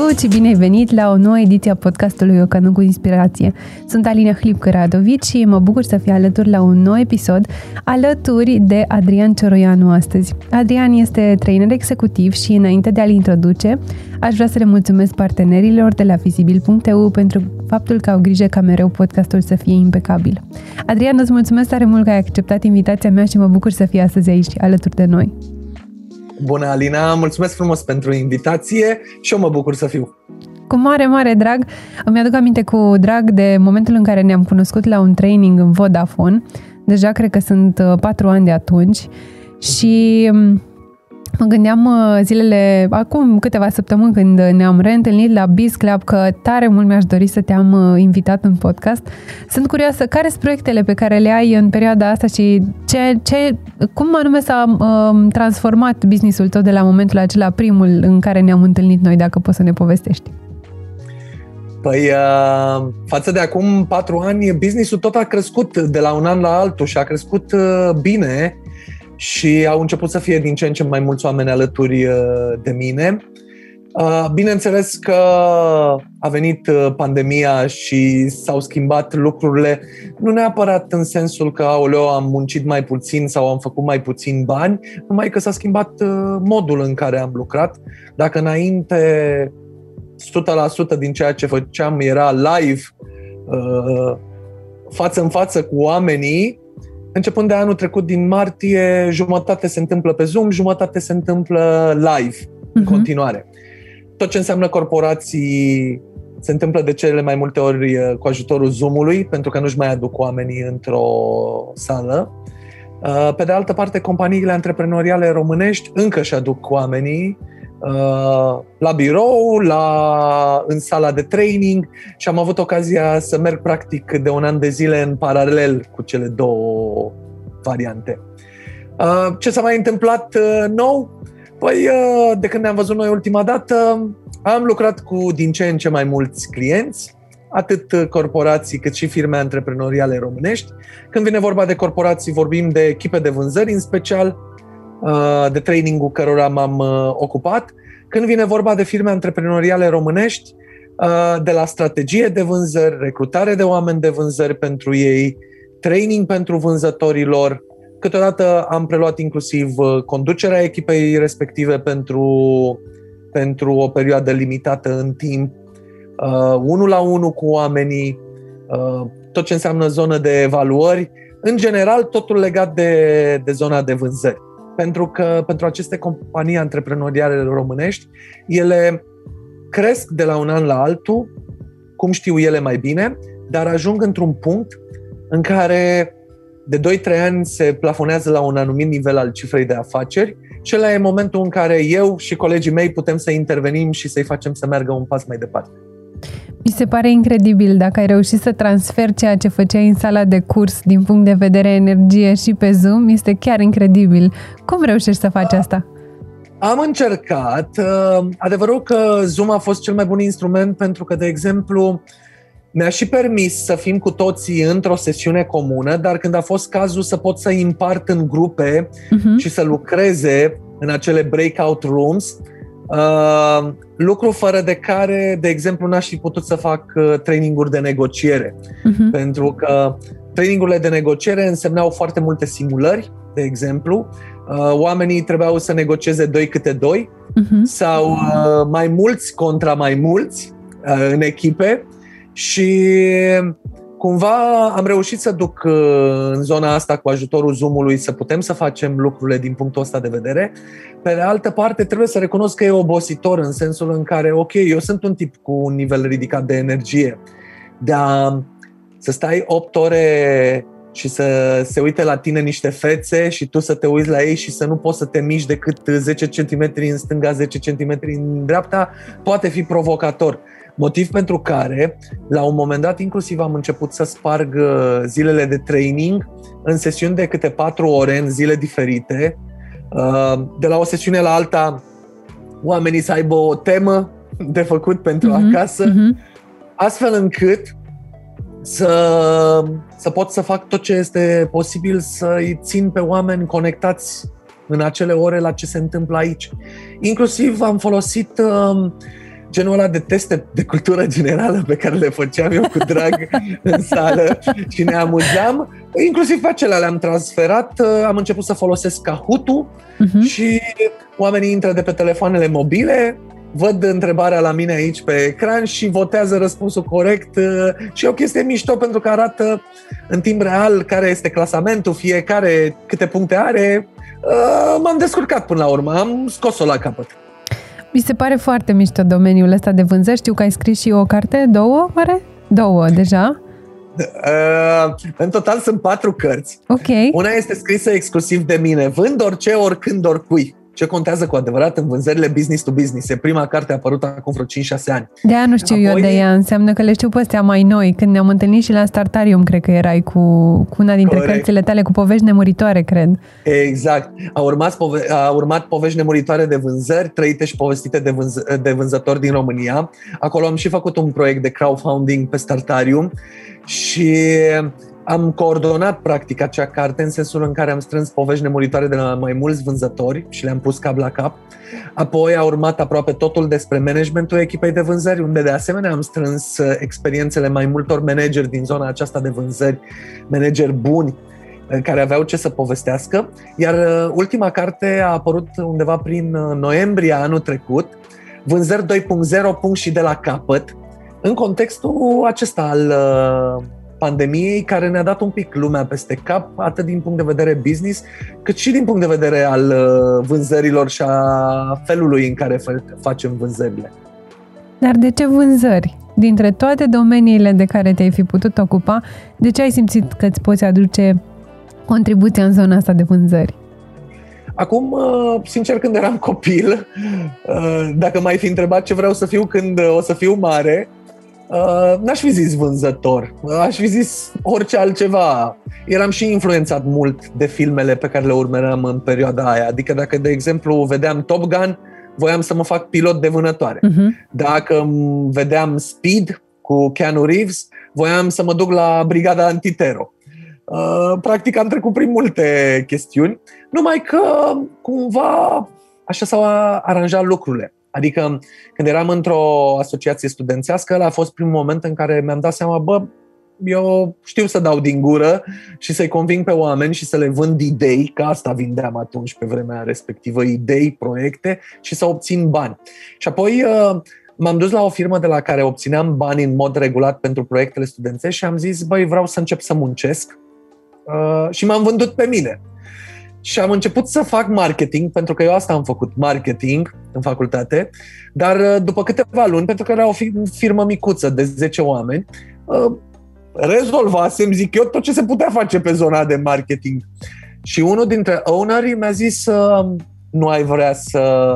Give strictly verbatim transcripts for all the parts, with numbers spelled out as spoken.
Salut și bine ai venit la o nouă ediție a podcastului Ocanu cu inspirație. Sunt Alina Hlipcă Radovici și mă bucur să fiu alături la un nou episod alături de Adrian Cioroianu astăzi. Adrian este trainer executiv și înainte de a-l introduce, aș vrea să le mulțumesc partenerilor de la fizibil punct e u pentru faptul că au grijă ca mereu podcastul să fie impecabil. Adrian, îți mulțumesc tare mult că ai acceptat invitația mea și mă bucur să fii astăzi aici alături de noi. Bună, Alina! Mulțumesc frumos pentru invitație și eu mă bucur să fiu. Cu mare, mare drag! Îmi aduc aminte cu drag de momentul în care ne-am cunoscut la un training în Vodafone. Deja cred că sunt patru ani de atunci și mă gândeam zilele, acum câteva săptămâni când ne-am reîntâlnit la BizClub, că tare mult mi-aș dori să te-am invitat în podcast. Sunt curioasă, care sunt proiectele pe care le ai în perioada asta și ce, ce, cum anume s-a um, transformat business-ul tău de la momentul acela, primul în care ne-am întâlnit noi, dacă poți să ne povestești? Păi, față de acum patru ani, business-ul tot a crescut de la un an la altul și a crescut bine. Și au început să fie din ce în ce mai mulți oameni alături de mine. Bineînțeles că a venit pandemia și s-au schimbat lucrurile, nu neapărat în sensul că aoleu, am muncit mai puțin sau am făcut mai puțin bani, numai că s-a schimbat modul în care am lucrat. Dacă înainte o sută la sută din ceea ce făceam era live, față în față cu oamenii, începând de anul trecut, din martie, jumătate se întâmplă pe Zoom, jumătate se întâmplă live, uh-huh. în continuare. Tot ce înseamnă corporații se întâmplă de cele mai multe ori cu ajutorul Zoom-ului, pentru că nu-și mai aduc oamenii într-o sală. Pe de altă parte, companiile antreprenoriale românești încă își aduc oamenii la birou, la, în sala de training și am avut ocazia să merg practic de un an de zile în paralel cu cele două variante. Ce s-a mai întâmplat nou? Păi, de când ne-am văzut noi ultima dată, am lucrat cu din ce în ce mai mulți clienți, atât corporații cât și firme antreprenoriale românești. Când vine vorba de corporații, vorbim de echipe de vânzări în special, de training-ul cărora m-am ocupat. Când vine vorba de firme antreprenoriale românești, de la strategie de vânzări, recrutare de oameni de vânzări pentru ei, training pentru vânzătorii lor, câteodată am preluat inclusiv conducerea echipei respective pentru, pentru o perioadă limitată în timp, unul la unul cu oamenii, tot ce înseamnă zonă de evaluări, în general totul legat de, de zona de vânzări. Pentru că pentru aceste companii antreprenoriale românești, ele cresc de la un an la altul, cum știu ele mai bine, dar ajung într-un punct în care de doi trei ani se plafonează la un anumit nivel al cifrei de afaceri și ăla e momentul în care eu și colegii mei putem să intervenim și să-i facem să meargă un pas mai departe. Mi se pare incredibil dacă ai reușit să transferi ceea ce făceai în sala de curs din punct de vedere energie și pe Zoom, este chiar incredibil. Cum reușești să faci asta? Am încercat. Adevărul că Zoom a fost cel mai bun instrument pentru că, de exemplu, mi-a și permis să fim cu toții într-o sesiune comună, dar când a fost cazul să pot să împart în grupe uh-huh. și să lucreze în acele breakout rooms, Uh, lucru fără de care, de exemplu, n-aș fi putut să fac uh, traininguri de negociere, uh-huh. pentru că trainingurile de negociere însemnau foarte multe simulări, de exemplu. Uh, oamenii trebuiau să negocieze doi câte doi uh-huh. sau uh, mai mulți contra mai mulți uh, în echipe și cumva am reușit să duc în zona asta cu ajutorul Zoom-ului să putem să facem lucrurile din punctul ăsta de vedere. Pe de altă parte, trebuie să recunosc că e obositor în sensul în care, ok, eu sunt un tip cu un nivel ridicat de energie, dar să stai opt ore și să se uite la tine niște fețe și tu să te uiți la ei și să nu poți să te miști decât zece centimetri în stânga, zece centimetri în dreapta, poate fi provocator. Motiv pentru care, la un moment dat, inclusiv am început să sparg zilele de training în sesiuni de câte patru ore, în zile diferite. De la o sesiune la alta, oamenii să aibă o temă de făcut pentru uh-huh, acasă, uh-huh. astfel încât să, să pot să fac tot ce este posibil să-i țin pe oameni conectați în acele ore la ce se întâmplă aici. Inclusiv am folosit genul ăla de teste de cultură generală pe care le făceam eu cu drag în sală și ne amuzam. Inclusiv pe acelea le-am transferat, am început să folosesc Kahoot-ul uh-huh. și oamenii intră de pe telefoanele mobile, văd întrebarea la mine aici pe ecran și votează răspunsul corect și e o chestie mișto pentru că arată în timp real care este clasamentul, fiecare câte puncte are. M-am descurcat până la urmă, am scos-o la capăt. Mi se pare foarte mișto domeniul ăsta de vânzări. Știu că ai scris și o carte, două, oare? Două deja. Uh, în total sunt patru cărți. Okay. Una este scrisă exclusiv de mine. Vând orice, oricând, oricui. Ce contează cu adevărat în vânzările business to business. E prima carte apărută acum vreo cinci șase ani. De-aia nu știu. Apoi... eu de ea. Înseamnă că le știu pe astea mai noi. Când ne-am întâlnit și la Startarium, cred că erai cu, cu una dintre Corect. Cărțile tale cu povești nemuritoare, cred. Exact. A urmat, pove- a urmat povești nemuritoare de vânzări, trăite și povestite de, vânz- de vânzători din România. Acolo am și făcut un proiect de crowdfunding pe Startarium și... am coordonat, practic, acea carte în sensul în care am strâns povești nemuritoare de la mai mulți vânzători și le-am pus cap la cap. Apoi a urmat aproape totul despre managementul echipei de vânzări, unde de asemenea am strâns experiențele mai multor manageri din zona aceasta de vânzări, manageri buni, care aveau ce să povestească. Iar ultima carte a apărut undeva prin noiembrie anul trecut, Vânzări doi punct zero, punct și de la capăt, în contextul acesta al... pandemiei, care ne-a dat un pic lumea peste cap, atât din punct de vedere business, cât și din punct de vedere al vânzărilor și a felului în care facem vânzările. Dar de ce vânzări? Dintre toate domeniile de care te-ai fi putut ocupa, de ce ai simțit că îți poți aduce contribuția în zona asta de vânzări? Acum, sincer, când eram copil, dacă m-ai fi întrebat ce vreau să fiu când o să fiu mare, Uh, n-aș fi zis vânzător, aș fi zis orice altceva. Eram și influențat mult de filmele pe care le urmăream în perioada aia. Adică dacă, de exemplu, vedeam Top Gun, voiam să mă fac pilot de vânătoare. Uh-huh. Dacă vedeam Speed cu Keanu Reeves, voiam să mă duc la Brigada Antitero. Uh, practic am trecut prin multe chestiuni, numai că cumva așa s-au aranjat lucrurile. Adică când eram într-o asociație studențească, ăla a fost primul moment în care mi-am dat seama, bă, eu știu să dau din gură și să-i conving pe oameni și să le vând idei, că asta vindeam atunci pe vremea respectivă, idei, proiecte și să obțin bani. Și apoi m-am dus la o firmă de la care obțineam bani în mod regulat pentru proiectele studențești și am zis, băi, vreau să încep să muncesc și m-am vândut pe mine. Și am început să fac marketing, pentru că eu asta am făcut, marketing, în facultate, dar după câteva luni, pentru că era o firmă micuță de zece oameni, rezolvasem, zic eu, tot ce se putea face pe zona de marketing. Și unul dintre ownerii mi-a zis, nu ai vrea să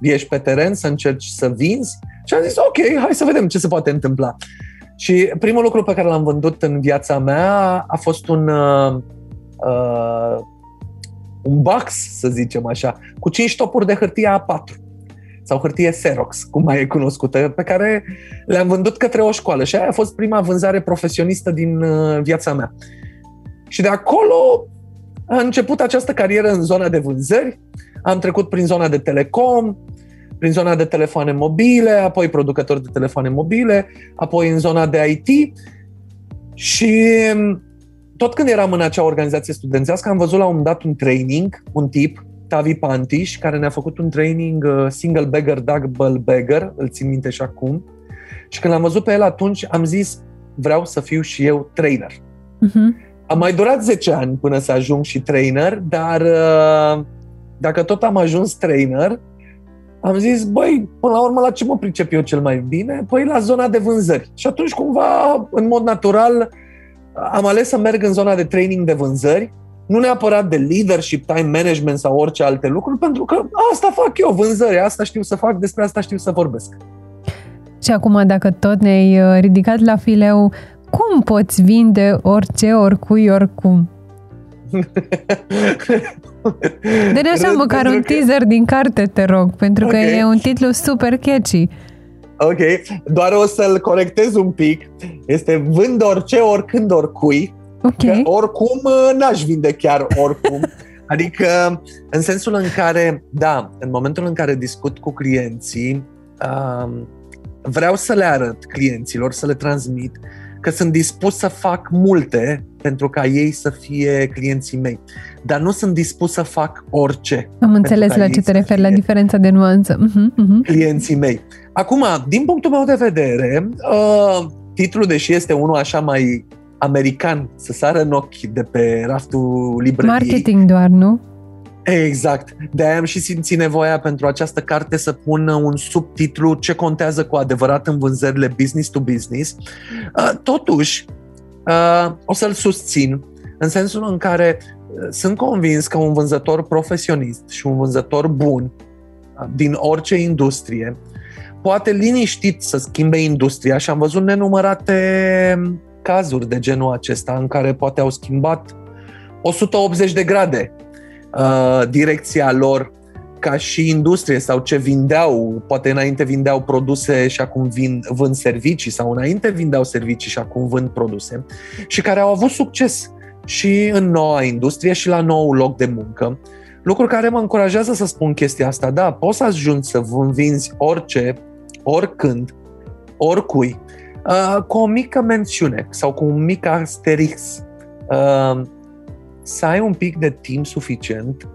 ieși pe teren, să încerci să vinzi? Și am zis, ok, hai să vedem ce se poate întâmpla. Și primul lucru pe care l-am vândut în viața mea a fost un... Uh, un box, să zicem așa, cu cinci topuri de hârtie A patru sau hârtie Xerox, cum mai e cunoscută, pe care le-am vândut către o școală și aia a fost prima vânzare profesionistă din viața mea. Și de acolo a început această carieră în zona de vânzări, am trecut prin zona de telecom, prin zona de telefoane mobile, apoi producători de telefoane mobile, apoi în zona de I T și... tot când eram în acea organizație studențească, am văzut la un dat un training, un tip, Tavi Pantiș, care ne-a făcut un training single bagger, double bagger, îl țin minte și acum. Și când l-am văzut pe el atunci, am zis, vreau să fiu și eu trainer. Uh-huh. Am mai durat zece ani până să ajung și trainer, dar dacă tot am ajuns trainer, am zis, băi, până la urmă, la ce mă pricep eu cel mai bine? Păi la zona de vânzări. Și atunci, cumva, în mod natural... am ales să merg în zona de training de vânzări, nu neapărat de leadership, time management sau orice alte lucruri, pentru că asta fac eu, vânzări, asta știu să fac, despre asta știu să vorbesc. Și acum, dacă tot ne-ai ridicat la fileu, cum poți vinde orice, oricui, oricum? Dă-ne așa măcar un teaser că... din carte, te rog, pentru okay. că e un titlu super catchy. Ok, doar o să-l corectez un pic. Este vând orice, oricând, oricui. Okay. Că oricum n-aș vinde chiar oricum. Adică în sensul în care, da, în momentul în care discut cu clienții, um, vreau să le arăt clienților, să le transmit că sunt dispus să fac multe pentru ca ei să fie clienții mei, dar nu sunt dispus să fac orice. Am înțeles la ce te referi, la diferența de nuanță. Uh-huh, uh-huh. Clienții mei. Acum, din punctul meu de vedere, uh, titlul, deși este unul așa mai american, să sară în ochi de pe raftul librăriei. Marketing doar, nu? Exact. De-aia am și simțit nevoia pentru această carte să pun un subtitlu: ce contează cu adevărat în vânzările business to business. Totuși, o să-l susțin în sensul în care sunt convins că un vânzător profesionist și un vânzător bun din orice industrie poate liniștit să schimbe industria, și am văzut nenumărate cazuri de genul acesta în care poate au schimbat o sută optzeci de grade direcția lor ca și industrie sau ce vindeau. Poate înainte vindeau produse și acum vin, vând servicii, sau înainte vindeau servicii și acum vând produse, și care au avut succes și în noua industrie și la noul loc de muncă. Lucru care mă încurajează să spun chestia asta. Da, poți să ajungi să vinzi orice, oricând, oricui, cu o mică mențiune sau cu un mic asterix. Să ai un pic de timp suficient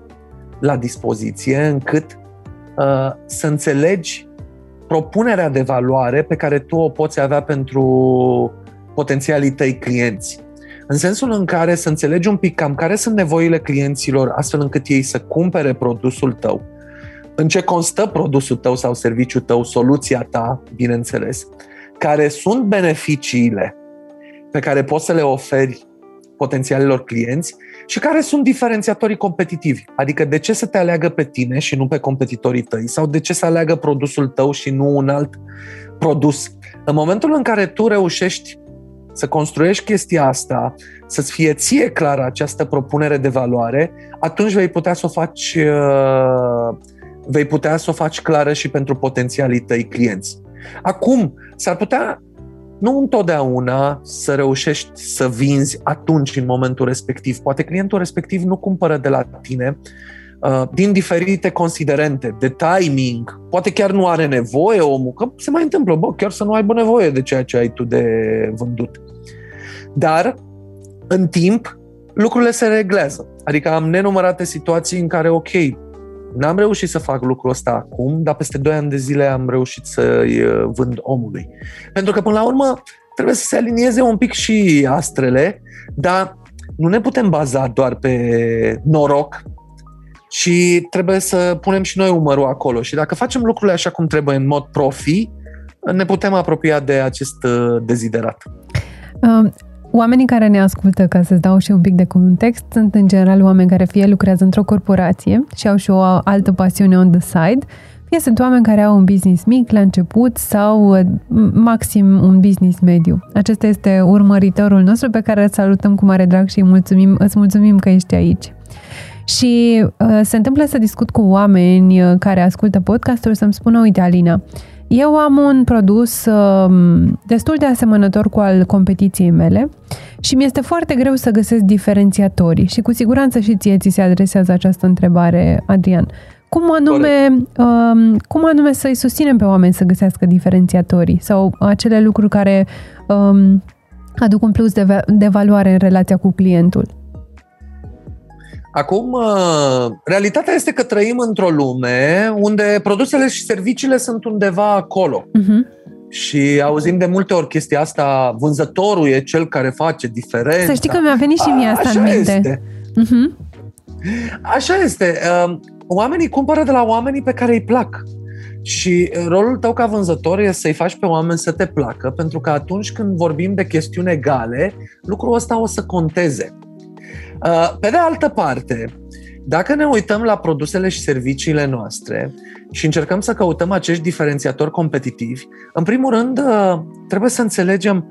la dispoziție încât uh, să înțelegi propunerea de valoare pe care tu o poți avea pentru potențialii tăi clienți. În sensul în care să înțelegi un pic cam care sunt nevoile clienților, astfel încât ei să cumpere produsul tău, în ce constă produsul tău sau serviciul tău, soluția ta, bineînțeles, care sunt beneficiile pe care poți să le oferi potențialilor clienți și care sunt diferențiatorii competitivi. Adică de ce să te aleagă pe tine și nu pe competitorii tăi, sau de ce să aleagă produsul tău și nu un alt produs. În momentul în care tu reușești să construiești chestia asta, să-ți fie ție clară această propunere de valoare, atunci vei putea să o faci, vei putea să o faci clară și pentru potențialii tăi clienți. Acum, s-ar putea nu întotdeauna să reușești să vinzi atunci, în momentul respectiv. Poate clientul respectiv nu cumpără de la tine din diferite considerente, de timing, poate chiar nu are nevoie omul, că se mai întâmplă, bă, chiar să nu aibă nevoie de ceea ce ai tu de vândut. Dar, în timp, lucrurile se reglează. Adică am nenumărate situații în care, ok, n-am reușit să fac lucrul ăsta acum, dar peste doi ani de zile am reușit să-i vând omului. Pentru că, până la urmă, trebuie să se alinieze un pic și astrele, dar nu ne putem baza doar pe noroc, și trebuie să punem și noi umărul acolo. Și dacă facem lucrurile așa cum trebuie, în mod profi, ne putem apropia de acest deziderat. Um. Oamenii care ne ascultă, ca să-ți dau și un pic de context, sunt în general oameni care fie lucrează într-o corporație și au și o altă pasiune on the side, fie sunt oameni care au un business mic la început sau maxim un business mediu. Acesta este urmăritorul nostru pe care îl salutăm cu mare drag și îi mulțumim, îți mulțumim că ești aici. Și uh, se întâmplă să discut cu oameni care ascultă podcastul să-mi spună: uite, Alina, eu am un produs destul de asemănător cu al competiției mele și mi-este foarte greu să găsesc diferențiatorii. Și cu siguranță și ție ți se adresează această întrebare, Adrian. Cum anume, cum anume să-i susținem pe oameni să găsească diferențiatorii sau acele lucruri care um, aduc un plus de, de valoare în relația cu clientul? Acum, realitatea este că trăim într-o lume unde produsele și serviciile sunt undeva acolo. Uh-huh. Și auzim de multe ori chestia asta: vânzătorul e cel care face diferența. Să știi că mi-a venit și mie asta în minte. Este. Uh-huh. Așa este. Oamenii cumpără de la oamenii pe care îi plac. Și rolul tău ca vânzător e să-i faci pe oameni să te placă, pentru că atunci când vorbim de chestiuni egale, lucrul ăsta o să conteze. Pe de altă parte, dacă ne uităm la produsele și serviciile noastre și încercăm să căutăm acești diferențiatori competitivi, în primul rând trebuie să înțelegem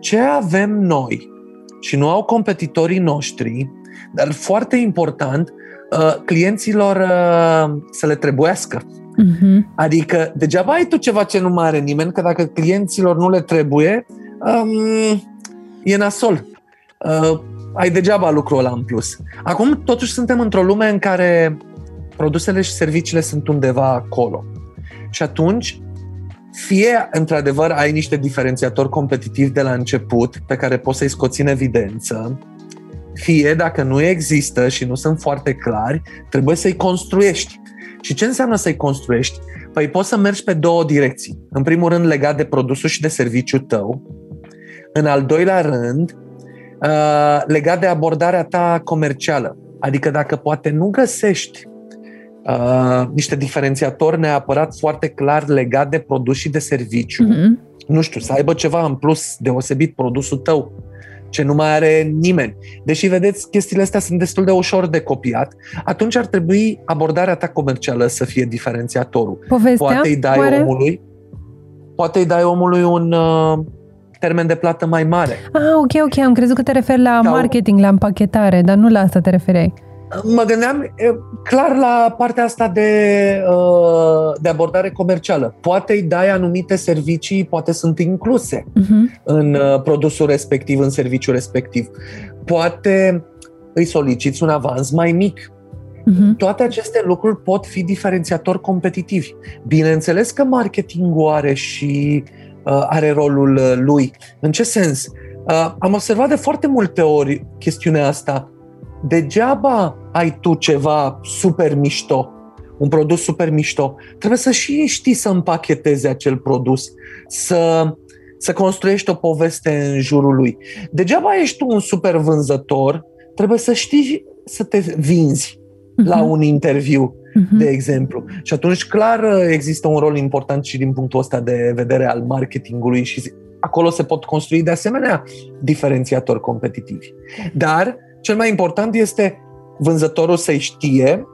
ce avem noi și nu au competitorii noștri, dar foarte important, clienților să le trebuiască. Uh-huh. Adică degeaba ai tu ceva ce nu mai are nimeni, că dacă clienților nu le trebuie, um, e nasol. Uh, ai degeaba lucrul ăla în plus. Acum, totuși, suntem într-o lume în care produsele și serviciile sunt undeva acolo. Și atunci, Fie, într-adevăr, ai niște diferențiatori competitivi de la început pe care poți să-i scoți în evidență, fie, dacă nu există și nu sunt foarte clari, trebuie să-i construiești. Și ce înseamnă să-i construiești? Păi poți să mergi pe două direcții. În primul rând, legat de produsul și de serviciul tău. În al doilea rând, legat de abordarea ta comercială. Adică dacă poate nu găsești Uh, niște diferențiatori neapărat foarte clar legat de produs și de serviciu. Mm-hmm. Nu știu, să aibă ceva în plus deosebit produsul tău, ce nu mai are nimeni. Deși, vedeți, chestiile astea sunt destul de ușor de copiat, atunci ar trebui abordarea ta comercială să fie diferențiatorul. Povestea, poate îi dai oare? omului, poate îi dai omului un uh, termen de plată mai mare. Ah, ok, ok, am crezut că te referi la Sau... marketing, la împachetare, dar nu la asta te referi. Mă gândeam clar la partea asta de, de abordare comercială. Poate îi dai anumite servicii, poate sunt incluse uh-huh. în produsul respectiv, în serviciul respectiv. Poate îi soliciți un avans mai mic. Uh-huh. Toate aceste lucruri pot fi diferențiatori competitivi. Bineînțeles că marketingul are și are rolul lui. În ce sens? Am observat de foarte multe ori chestiunea asta. Degeaba ai tu ceva super mișto, un produs super mișto, trebuie să și știi să împachetezi acel produs, să, să construiești o poveste în jurul lui. Degeaba ești tu un super vânzător, trebuie să știi să te vinzi uh-huh. la un interviu, uh-huh. de exemplu. Și atunci, clar, există un rol important și din punctul ăsta de vedere al marketingului și acolo se pot construi de asemenea diferențiatori competitivi. Dar cel mai important este vânzătorul să-i știe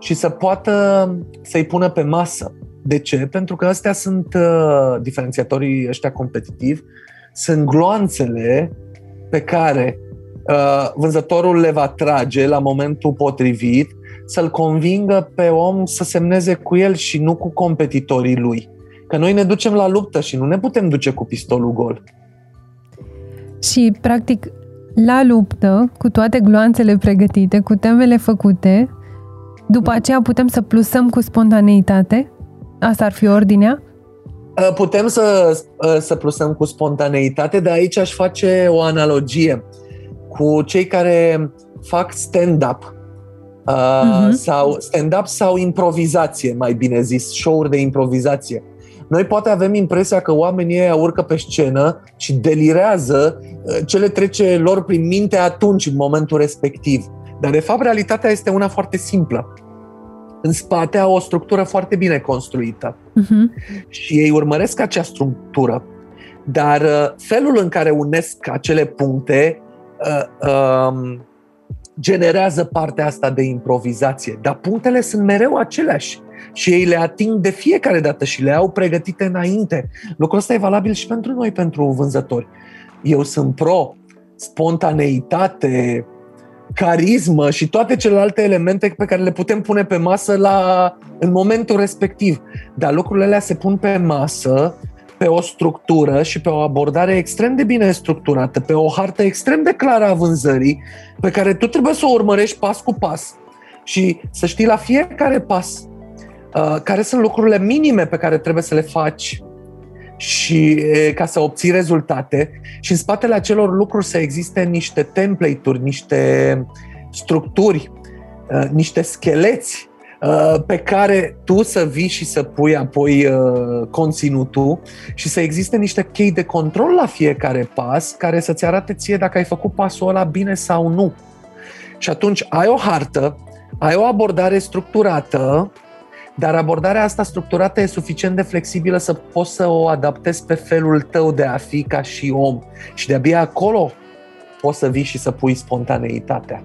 și să poată să-i pună pe masă. De ce? Pentru că astea sunt uh, diferențiatorii ăștia competitivi, sunt gloanțele pe care uh, vânzătorul le va trage la momentul potrivit să-l convingă pe om să semneze cu el și nu cu competitorii lui. Că noi ne ducem la luptă și nu ne putem duce cu pistolul gol. Și, practic, la luptă, cu toate gloanțele pregătite, cu temele făcute, după aceea putem să plusăm cu spontaneitate? Asta ar fi ordinea? Putem să, să plusăm cu spontaneitate, dar aici aș face o analogie cu cei care fac stand-up uh-huh. sau stand-up sau improvizație, mai bine zis, show-uri de improvizație. Noi poate avem impresia că oamenii ăia urcă pe scenă și delirează ce le trece lor prin minte atunci, în momentul respectiv. Dar, de fapt, realitatea este una foarte simplă. În spate au o structură foarte bine construită. Uh-huh. Și ei urmăresc acea structură. Dar felul în care unesc acele puncte uh, uh, generează partea asta de improvizație. Dar punctele sunt mereu aceleași. Și ei le ating de fiecare dată și le au pregătite înainte. Lucrul ăsta e valabil și pentru noi, pentru vânzători. Eu sunt pro spontaneitate, carismă și toate celelalte elemente pe care le putem pune pe masă la, în momentul respectiv. Dar lucrurile alea se pun pe masă, pe o structură și pe o abordare extrem de bine structurată, pe o hartă extrem de clară a vânzării, pe care tu trebuie să o urmărești pas cu pas. Și să știi la fiecare pas care sunt lucrurile minime pe care trebuie să le faci și ca să obții rezultate și în spatele acelor lucruri să existe niște template-uri, niște structuri, niște scheleți pe care tu să vii și să pui apoi conținutul și să existe niște chei de control la fiecare pas care să-ți arate ție dacă ai făcut pasul ăla bine sau nu. Și atunci ai o hartă, ai o abordare structurată, dar abordarea asta structurată e suficient de flexibilă să poți să o adaptezi pe felul tău de a fi ca și om. Și de-abia acolo poți să vii și să pui spontaneitatea.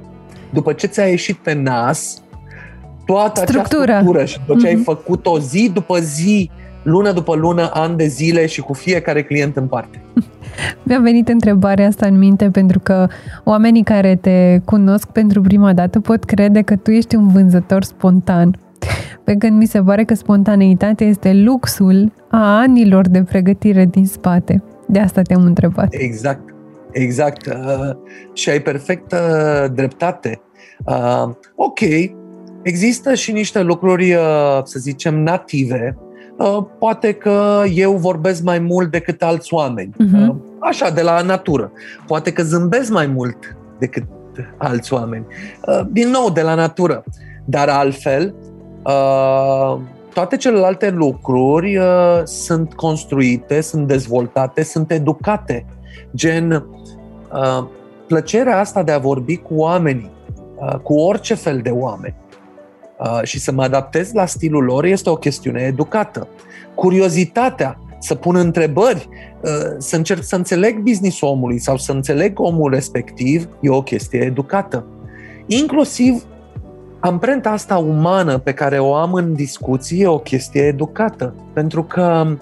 După ce ți-a ieșit pe nas toată structura. Acea structură și după ce mm-hmm. ai făcut-o zi după zi, lună după lună, an de zile și cu fiecare client în parte. Mi-a venit întrebarea asta în minte pentru că oamenii care te cunosc pentru prima dată pot crede că tu ești un vânzător spontan. Pe când mi se pare că spontaneitatea este luxul a anilor de pregătire din spate. De asta te-am întrebat. Exact, exact. Uh, și ai perfectă dreptate. Uh, ok, există și niște lucruri, uh, să zicem, native poate că eu vorbesc mai mult decât alți oameni, uh-huh. așa, de la natură. Poate că zâmbesc mai mult decât alți oameni, din nou, de la natură. Dar altfel, toate celelalte lucruri sunt construite, sunt dezvoltate, sunt educate. Gen, plăcerea asta de a vorbi cu oamenii, cu orice fel de oameni, și să mă adaptez la stilul lor este o chestiune educată. Curiozitatea, să pun întrebări, să încerc să înțeleg business-ul omului sau să înțeleg omul respectiv, e o chestie educată. Inclusiv amprenta asta umană pe care o am în discuții e o chestie educată, pentru că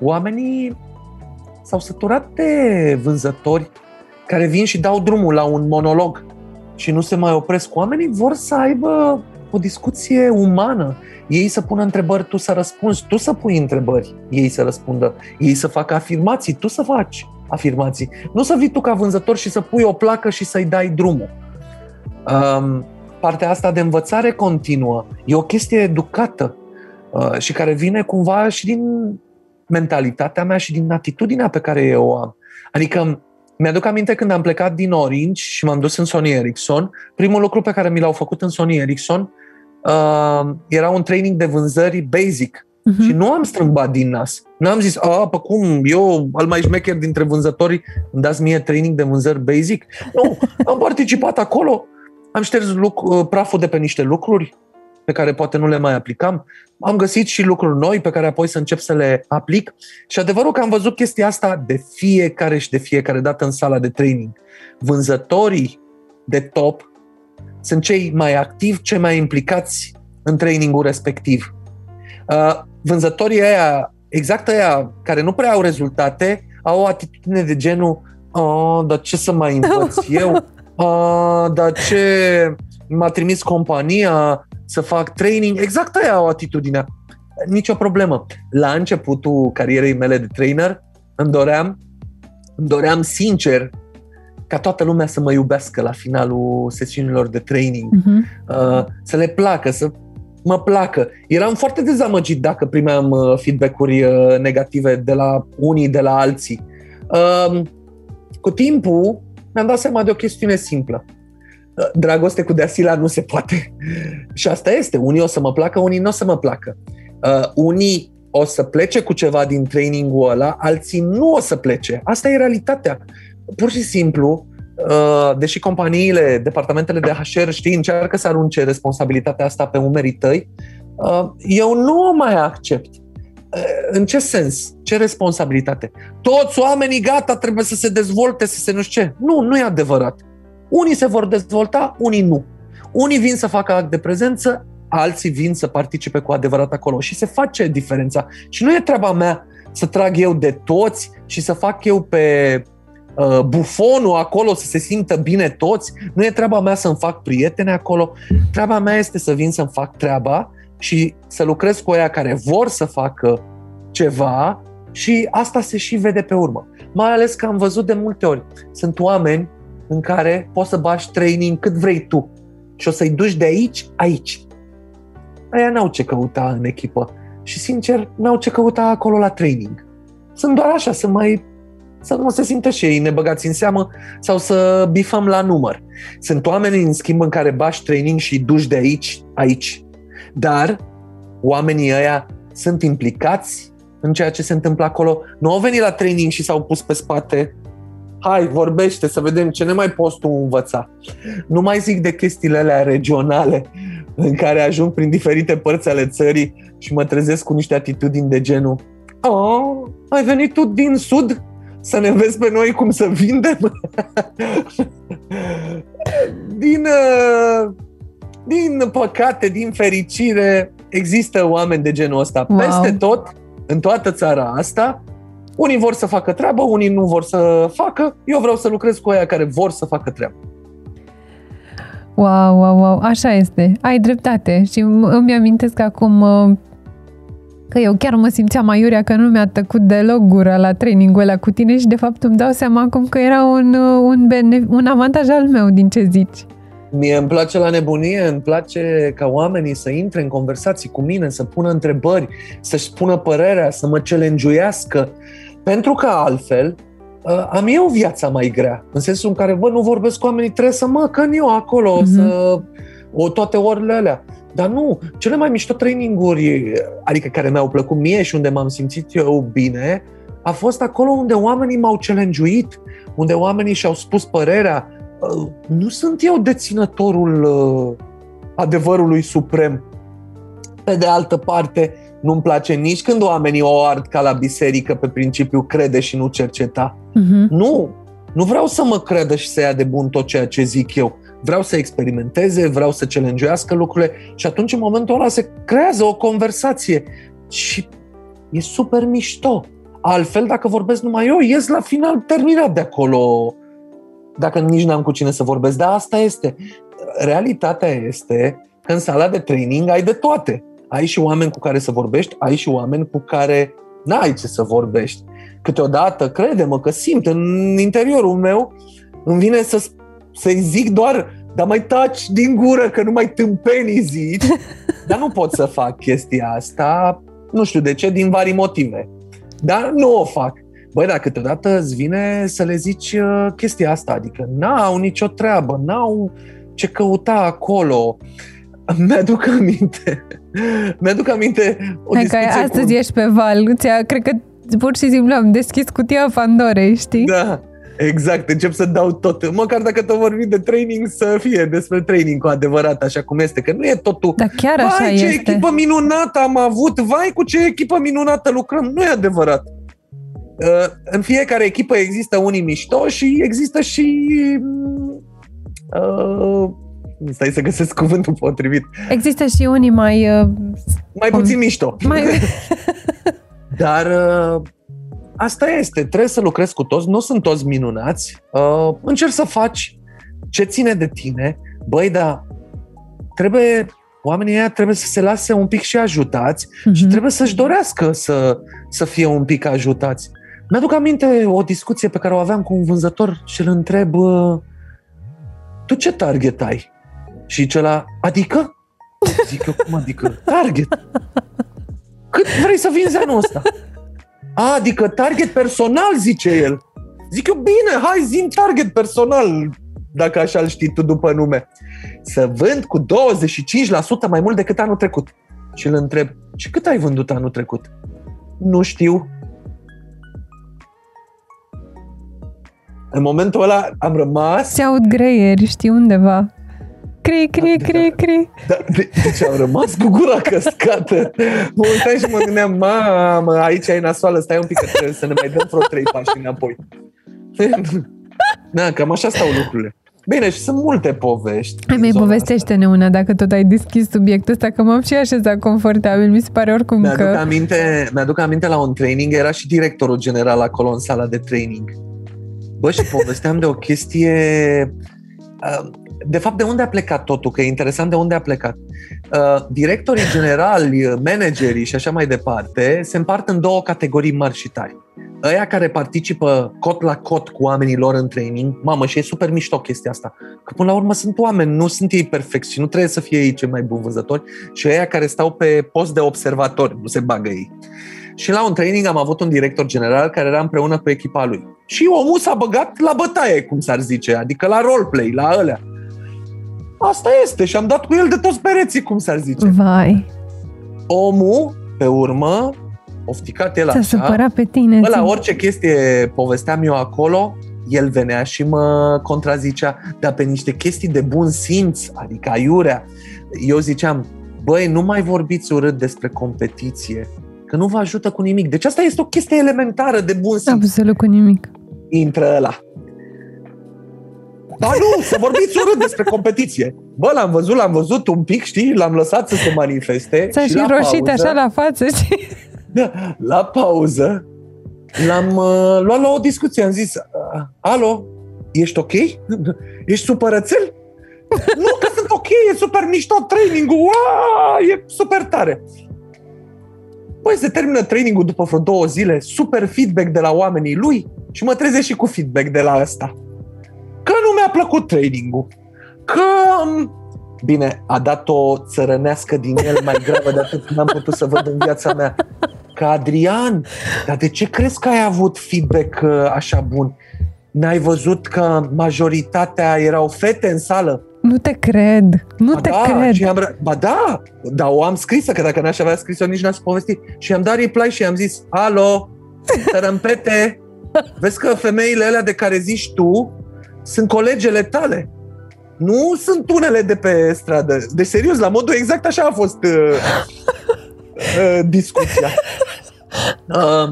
oamenii s-au săturat de vânzători care vin și dau drumul la un monolog și nu se mai opresc. Oamenii vor să aibă o discuție umană. Ei să pună întrebări, tu să răspunzi, tu să pui întrebări, ei să răspundă, ei să facă afirmații, tu să faci afirmații. Nu să vii tu ca vânzător și să pui o placă și să-i dai drumul. Um, partea asta de învățare continuă e o chestie educată uh, și care vine cumva și din mentalitatea mea și din atitudinea pe care eu o am. Adică mi-aduc aminte când am plecat din Orange și m-am dus în Sony Ericsson, primul lucru pe care mi l-au făcut în Sony Ericsson uh, era un training de vânzări basic. Uh-huh. Și nu am strâmbat din nas. N-am zis, a, pe cum, eu, al mai șmecher dintre vânzători, îmi dați mie training de vânzări basic? Nu, am participat acolo, am șters luc- praful de pe niște lucruri pe care poate nu le mai aplicam, am găsit și lucruri noi pe care apoi să încep să le aplic și adevărul că am văzut chestia asta de fiecare și de fiecare dată în sala de training. Vânzătorii de top sunt cei mai activi, cei mai implicați în trainingul respectiv. Vânzătorii aia, exact aia, care nu prea au rezultate, au o atitudine de genul, oh, dar ce să mai învăț eu? Oh, dar ce m-a trimis compania să fac training, exact aia o atitudine. Nicio problemă. La începutul carierei mele de trainer, îmi doream, îmi doream sincer ca toată lumea să mă iubească la finalul sesiunilor de training, uh-huh. uh, să le placă, să mă placă. Eram foarte dezamăgit dacă primeam feedback-uri negative de la unii, de la alții. Uh, cu timpul mi-am dat seama de o chestiune simplă. Dragoste cu deasila nu se poate. Și asta este. Unii o să mă placă, unii nu o să mă placă. Uh, unii o să plece cu ceva din trainingul ăla, alții nu o să plece. Asta e realitatea. Pur și simplu, uh, deși companiile, departamentele de H R, știi, încearcă să arunce responsabilitatea asta pe umerii tăi, uh, eu nu o mai accept. Uh, în ce sens? Ce responsabilitate? Toți oamenii, gata, trebuie să se dezvolte, să se nu știu ce. Nu, nu e adevărat. Unii se vor dezvolta, unii nu. Unii vin să facă act de prezență, alții vin să participe cu adevărat acolo. Și se face diferența. Și nu e treaba mea să trag eu de toți și să fac eu pe uh, bufonul acolo să se simtă bine toți. Nu e treaba mea să-mi fac prieteni acolo. Treaba mea este să vin să-mi fac treaba și să lucrez cu aia care vor să facă ceva și asta se și vede pe urmă. Mai ales că am văzut de multe ori. Sunt oameni în care poți să bași training cât vrei tu și o să-i duci de aici, aici. Aia n-au ce căuta în echipă și, sincer, n-au ce căuta acolo la training. Sunt doar așa, să mai să nu se simtă și ei nebăgați în seamă sau să bifăm la număr. Sunt oameni, în schimb, în care bași training și duci de aici, aici. Dar oamenii ăia sunt implicați în ceea ce se întâmplă acolo. Nu au venit la training și s-au pus pe spate. Hai, vorbește, să vedem ce ne mai poți tu învăța. Nu mai zic de chestiile alea regionale în care ajung prin diferite părți ale țării și mă trezesc cu niște atitudini de genul oh, ai venit tu din sud să ne vezi pe noi cum să vindem? din, din păcate, din fericire, există oameni de genul ăsta. Wow. Peste tot, în toată țara asta, unii vor să facă treabă, unii nu vor să facă. Eu vreau să lucrez cu aia care vor să facă treabă. Wow, wow, wow, așa este. Ai dreptate și îmi amintesc acum că eu chiar mă simțeam aiurea că nu mi-a tăcut deloc gura la trainingul ăla cu tine și de fapt îmi dau seama acum că era un, un, bene, un avantaj al meu din ce zici. Mie îmi place la nebunie, îmi place ca oamenii să intre în conversații cu mine, să pună întrebări, să-și spună părerea, să mă challenge-uiască, pentru că altfel am eu viața mai grea, în sensul în care, bă, nu vorbesc cu oamenii, trebuie să mă cân eu acolo, mm-hmm. să... o, toate orele alea. Dar nu, cele mai mișto training-uri, adică care mi-au plăcut mie și unde m-am simțit eu bine, a fost acolo unde oamenii m-au challenge-uit, unde oamenii și-au spus părerea. Nu sunt eu deținătorul adevărului suprem. Pe de altă parte, nu-mi place nici când oamenii o ard ca la biserică, pe principiu crede și nu cerceta. Uh-huh. Nu, nu vreau să mă credă și să ia de bun tot ceea ce zic eu. Vreau să experimenteze, vreau să challenge-uiască lucrurile și atunci în momentul ăla se creează o conversație și e super mișto. Altfel, dacă vorbesc numai eu, ies la final terminat de acolo, dacă nici n-am cu cine să vorbesc. Dar asta este. Realitatea este că în sala de training ai de toate. Ai și oameni cu care să vorbești, ai și oameni cu care n-ai ce să vorbești. Câteodată, crede-mă că simt în interiorul meu, îmi vine să, să-i zic doar, dar mai taci din gură că nu mai tâmpenii zici. Dar nu pot să fac chestia asta, nu știu de ce, din vari motive. Dar nu o fac. Băi, dar câteodată îți vine să le zici chestia asta, adică n-au nicio treabă, n-au ce căuta acolo. Mi-aduc aminte. Mi-aduc aminte o discuție că astăzi cu... ești pe val, ți-a, cred că pur și simplu am deschis cutia Pandorei, știi? Da, exact, încep să dau tot. Măcar dacă tot vorbim de training, să fie despre training cu adevărat, așa cum este, că nu e totul. Da, chiar vai, așa ce este. Echipă minunată am avut, vai cu ce echipă minunată lucrăm, nu e adevărat. În fiecare echipă există unii mișto și există și... Uh, stai să găsesc cuvântul potrivit. Există și unii mai... Uh, mai puțin um, mișto. Mai... Dar uh, asta este. Trebuie să lucrezi cu toți. Nu sunt toți minunați. Uh, încerci să faci ce ține de tine. Băi, dar trebuie... Oamenii ăia trebuie să se lase un pic și ajutați uh-huh. și trebuie să-și dorească să, să fie un pic ajutați. Mi-aduc aminte o discuție pe care o aveam cu un vânzător și îl întreb... Uh, tu ce target ai? Și cela, adică? Zic eu, cum adică? Target? Cât vrei să vinzi anul ăsta? A, adică target personal, zice el. Zic eu, bine, hai zi-mi target personal, dacă așa-l știi tu după nume. Să vând cu douăzeci și cinci la sută mai mult decât anul trecut. Și îl întreb, și cât ai vândut anul trecut? Nu știu. În momentul ăla am rămas... Se aud greieri, știi, undeva. Cri, cri, cri, cri. Da, de, deci am rămas cu gura căscată. Mă uitam și mă gândeam, mamă, aici e nasoală, stai un pic, că trebuie să ne mai dăm vreo trei pași înapoi. Da, cam așa stau lucrurile. Bine, și sunt multe povești. Hai mai povestește-ne asta. Una, dacă tot ai deschis subiectul ăsta, că m-am și așezat confortabil, mi se pare oricum mi-aduc că... Aminte, mi-aduc aminte la un training, era și directorul general acolo în sala de training. Bă, și povesteam de o chestie... De fapt, de unde a plecat totul? Că e interesant de unde a plecat. Directorii generali, managerii și așa mai departe se împart în două categorii mari și tari. Ăia care participă cot la cot cu oamenii lor în training, mamă, și e super mișto chestia asta. Că până la urmă sunt oameni, nu sunt ei perfecți și nu trebuie să fie ei cei mai buni vânzători. Și ăia care stau pe post de observatori, nu se bagă ei. Și la un training am avut un director general care era împreună cu echipa lui. Și omul s-a băgat la bătaie, cum s-ar zice, adică la roleplay, la ălea. Asta este și am dat cu el de toți pereții, cum s-ar zice. Vai. Omul, pe urmă, ofticat el așa. S-a supărat pe tine. Bă, la orice chestie povesteam eu acolo, el venea și mă contrazicea, dar pe niște chestii de bun simț, adică aiurea. Eu ziceam, băi, nu mai vorbiți urât despre competiție, că nu vă ajută cu nimic. Deci asta este o chestie elementară de bun simț. Absolut cu nimic. Intră ăla. Dar nu, să vorbiți urât despre competiție. Bă, l-am văzut, l-am văzut un pic, știi, l-am lăsat să se manifeste. S-a și, și roșit pauză, așa la față, știi? La pauză l-am uh, luat la o discuție. Am zis, alo, ești ok? Ești supărățel? Nu, că sunt ok, e super mișto training-ul, uaa, e super tare. Păi se termină training-ul după vreo două zile, super feedback de la oamenii lui și mă trezesc și cu feedback de la ăsta. Că nu mi-a plăcut training-ul, Cam... Bine, a dat o țărănească din el mai gravă de atât n-am putut să văd în viața mea. Că Adrian, dar de ce crezi că ai avut feedback așa bun? N-ai văzut că majoritatea erau fete în sală? Nu te cred, nu ba te da, cred. Și am, ba da, dar o am scrisă, că dacă n-aș avea scris-o, nici n-aș povesti. Și am dat reply și am zis, alo, tărămpete, vezi că femeile alea de care zici tu sunt colegele tale. Nu sunt unele de pe stradă. Deci, serios, la modul exact așa a fost uh, uh, discuția. Uh,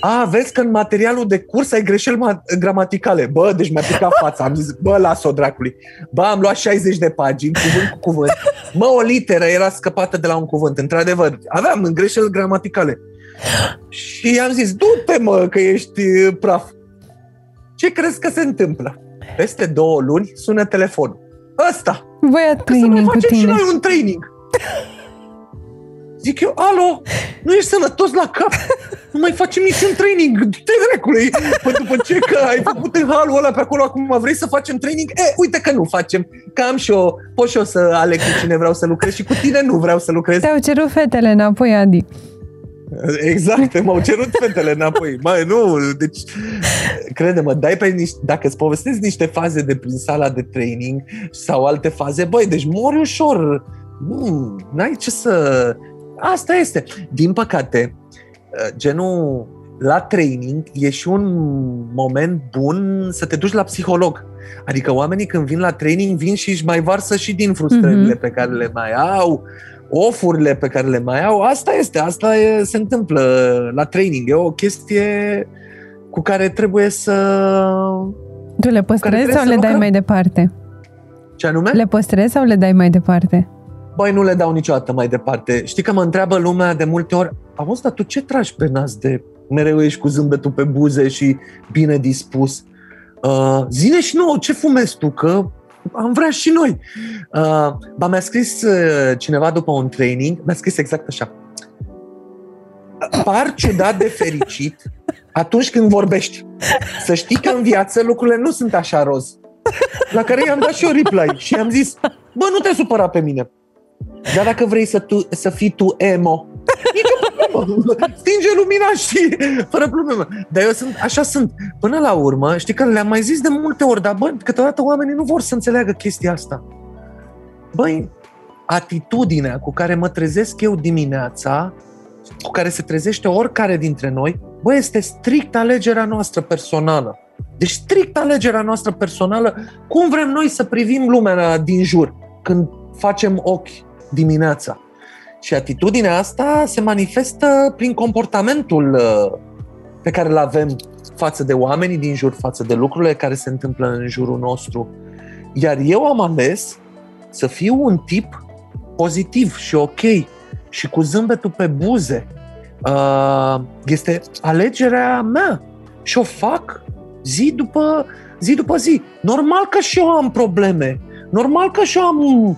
a, vezi că în materialul de curs ai greșeli ma- gramaticale. Bă, deci mi-a picat fața. Am zis, bă, las-o dracului. Bă, am luat șaizeci de pagini, cuvânt cu cuvânt. Mă, o literă era scăpată de la un cuvânt. Într-adevăr, aveam greșeli gramaticale. Și am zis, du-te, mă, că ești praf. Ce crezi că se întâmplă? Peste două luni sună telefonul. Ăsta! Voia training să mai facem și noi un training. Zic eu, alo, nu ești sănătos la cap. Nu mai facem niciun training. Du-te, dracule. Păi după ce că ai făcut în halul ăla pe acolo, acum vrei să facem training? E, uite că nu facem. Că am și eu, pot și eu să aleg cu cine vreau să lucrez și cu tine nu vreau să lucrez. Te-au cerut fetele înapoi, Adi. Exact, m-au cerut fetele înapoi. Mai nu, deci crede-mă, dai pe niște, dacă îți povestesc niște faze de prin sala de training sau alte faze, băi, deci mori ușor. Nu, n-ai ce să... Asta este. Din păcate, genul la training e și un moment bun să te duci la psiholog. Adică oamenii când vin la training vin și își mai varsă și din frustrările mm-hmm. pe care le mai au, ofurile pe care le mai au, asta este, asta e, se întâmplă la training. E o chestie cu care trebuie să... Tu le păstrezi sau le dai lucrăm? Mai departe? Ce anume? Le păstrezi sau le dai mai departe? Băi, nu le dau niciodată mai departe. Știi că mă întreabă lumea de multe ori, auzi, dar tu ce tragi pe nas de... Mereu ești cu zâmbetul pe buze și bine dispus. Uh, zine și nouă, ce fumezi tu, că... Am vrea și noi. Uh, ba, mi-a scris uh, cineva după un training, mi-a scris exact așa. Par ciudat de fericit atunci când vorbești. Să știi că în viață lucrurile nu sunt așa roz. La care i-am dat și eu reply și i-am zis, bă, nu te supăra pe mine. Dar dacă vrei să, tu, să fii tu emo, nicio problemă. Stinge lumina și fără problemă. Dar eu sunt, așa sunt. Până la urmă, știi că le-am mai zis de multe ori, dar bă, câteodată oamenii nu vor să înțeleagă chestia asta. Băi, atitudinea cu care mă trezesc eu dimineața, cu care se trezește oricare dintre noi, bă, este strict alegerea noastră personală. Deci strict alegerea noastră personală, cum vrem noi să privim lumea din jur când facem ochi dimineața. Și atitudinea asta se manifestă prin comportamentul pe care îl avem față de oamenii din jur, față de lucrurile care se întâmplă în jurul nostru. Iar eu am ales să fiu un tip pozitiv și ok și cu zâmbetul pe buze. Este alegerea mea și o fac zi după zi după zi. Normal că și eu am probleme, normal că și eu am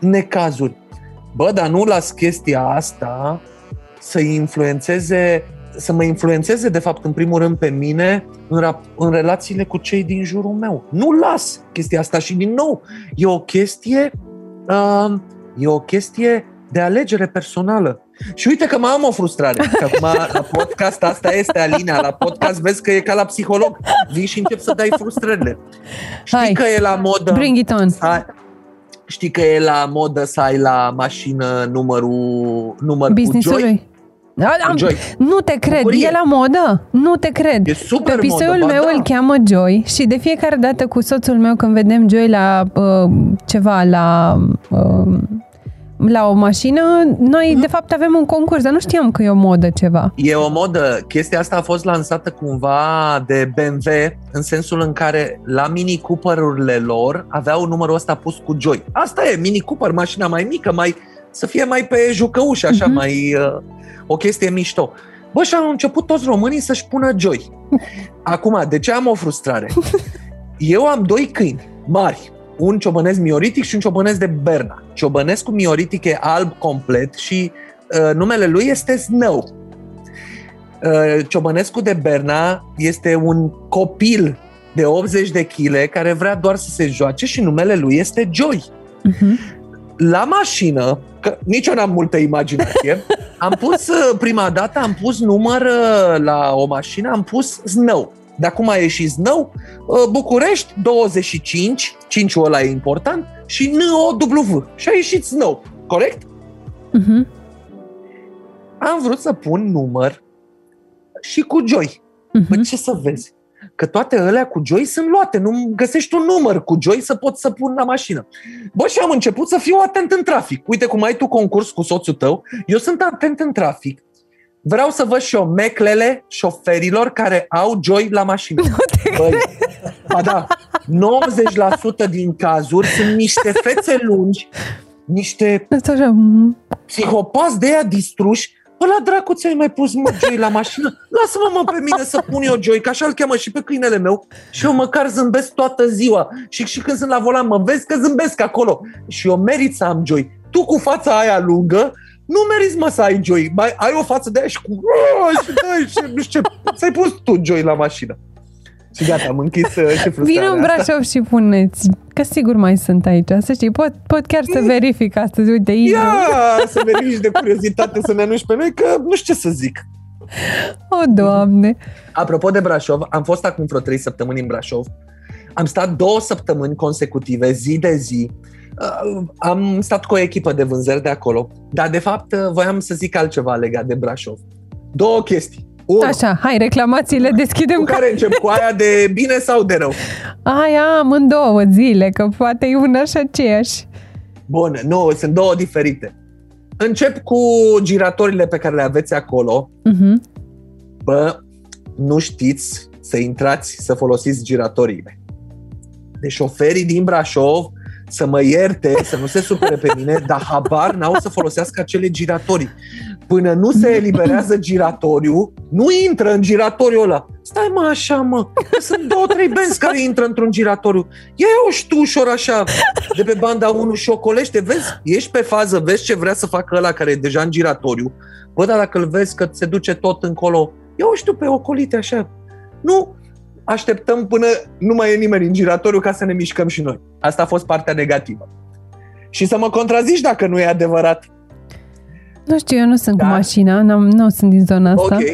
necazuri. Bă, dar nu las chestia asta să influențeze, să mă influențeze, de fapt, în primul rând pe mine, în, rap- în relațiile cu cei din jurul meu. Nu las chestia asta și, din nou, e o chestie, uh, e o chestie de alegere personală. Și uite că mai am o frustrare, că acum la podcast asta este, Alina, la podcast vezi că e ca la psiholog. Vii și încep să dai frustrările. Știi Hai. Că e la modă... Bring it on! A- Știi că e la modă să ai la mașină numărul număr cu Joy? Am, Joy. Nu te cred, bucurie. E la modă? Nu te cred. E super pe pisoiul modă, meu da. Îl cheamă Joy și de fiecare dată cu soțul meu când vedem Joy la uh, ceva, la... Uh, la o mașină, noi de fapt avem un concurs, dar nu știam că e o modă ceva. E o modă. Chestia asta a fost lansată cumva de B M W în sensul în care la Mini Cooper-urile lor aveau numărul ăsta pus cu Joy. Asta e, Mini Cooper, mașina mai mică, mai să fie mai pe jucăuș, așa, uh-huh. mai uh, o chestie mișto. Bă, și au început toți românii să-și pună Joy. Acum, de ce am o frustrare? Eu am doi câini mari. Un ciobănesc mioritic și un ciobănesc de Berna. Ciobănescul mioritic e alb complet și uh, numele lui este Snow. Uh, ciobănescul de Berna este un copil de optzeci de kilograme care vrea doar să se joace și numele lui este Joy. Uh-huh. La mașină, că nici eu n-am multă imaginație, am pus prima dată, am pus număr la o mașină, am pus Snow. De acum a ieșit Snow, București douăzeci și cinci, cinci-ul ăla e important, și N O W. Și a ieșit Snow, corect? Uh-huh. Am vrut să pun număr și cu Joy. Uh-huh. Păi ce să vezi? Că toate alea cu Joy sunt luate, nu găsești un număr cu Joy să pot să pun la mașină. Bă, și am început să fiu atent în trafic. Uite cum ai tu concurs cu soțul tău, eu sunt atent în trafic. Vreau să văd și eu meclele șoferilor care au Joy la mașină. Băi, ba da, nouăzeci la sută din cazuri sunt niște fețe lungi, niște psihopați de aia distruși. Bă, la dracu, ți-ai mai pus, mă, Joy la mașină? Lasă-mă, mă, pe mine să pun eu Joy, că așa îl cheamă și pe câinele meu. Și eu măcar zâmbesc toată ziua. Și, și când sunt la volan, mă vezi că zâmbesc acolo. Și eu merit să am Joy. Tu cu fața aia lungă, nu meriți, mă, să ai Joy. Mai ai o față de aia și cu... Și, da, și nu știu ce, ți-ai pus tu Joy la mașină. Și gata, am închis și frustrarea. Vine în Brașov și puneți, că sigur mai sunt aici, să știi, pot, pot chiar să verific astăzi, uite, Ia, să verifici de curiozitate, să ne anunci pe noi, că nu știu ce să zic. O, Doamne! Apropo de Brașov, am fost acum vreo trei săptămâni în Brașov, am stat două săptămâni consecutive, zi de zi, am stat cu o echipă de vânzări de acolo, dar de fapt voiam să zic altceva legat de Brașov. Două chestii. Unu. Așa, hai, reclamațiile deschidem. Cu care încep? Cu aia de bine sau de rău? Aia am în două zile, că poate e una și aceeași. Bun, nu, sunt două diferite. Încep cu giratorile pe care le aveți acolo. Uh-huh. Bă, nu știți să intrați să folosiți giratorile. Deci șoferii din Brașov, să mă ierte, să nu se supere pe mine, dar habar n-au să folosească acele giratorii. Până nu se eliberează giratoriu, nu intră în giratoriul ăla. Stai, mă, așa, mă, sunt două, trei benzi care intră într-un giratoriu. Ia-o și tu ușor așa, de pe banda unu și ocolește, vezi, ești pe fază, vezi ce vrea să facă ăla care e deja în giratoriu. Bă, dar dacă îl vezi că se duce tot încolo, ia-o și tu pe ocolite așa. Nu așteptăm până nu mai e nimeni în giratoriu ca să ne mișcăm și noi. Asta a fost partea negativă. Și să mă contrazici dacă nu e adevărat. Nu știu, eu nu sunt da. cu mașina, nu sunt din zona asta. Ok.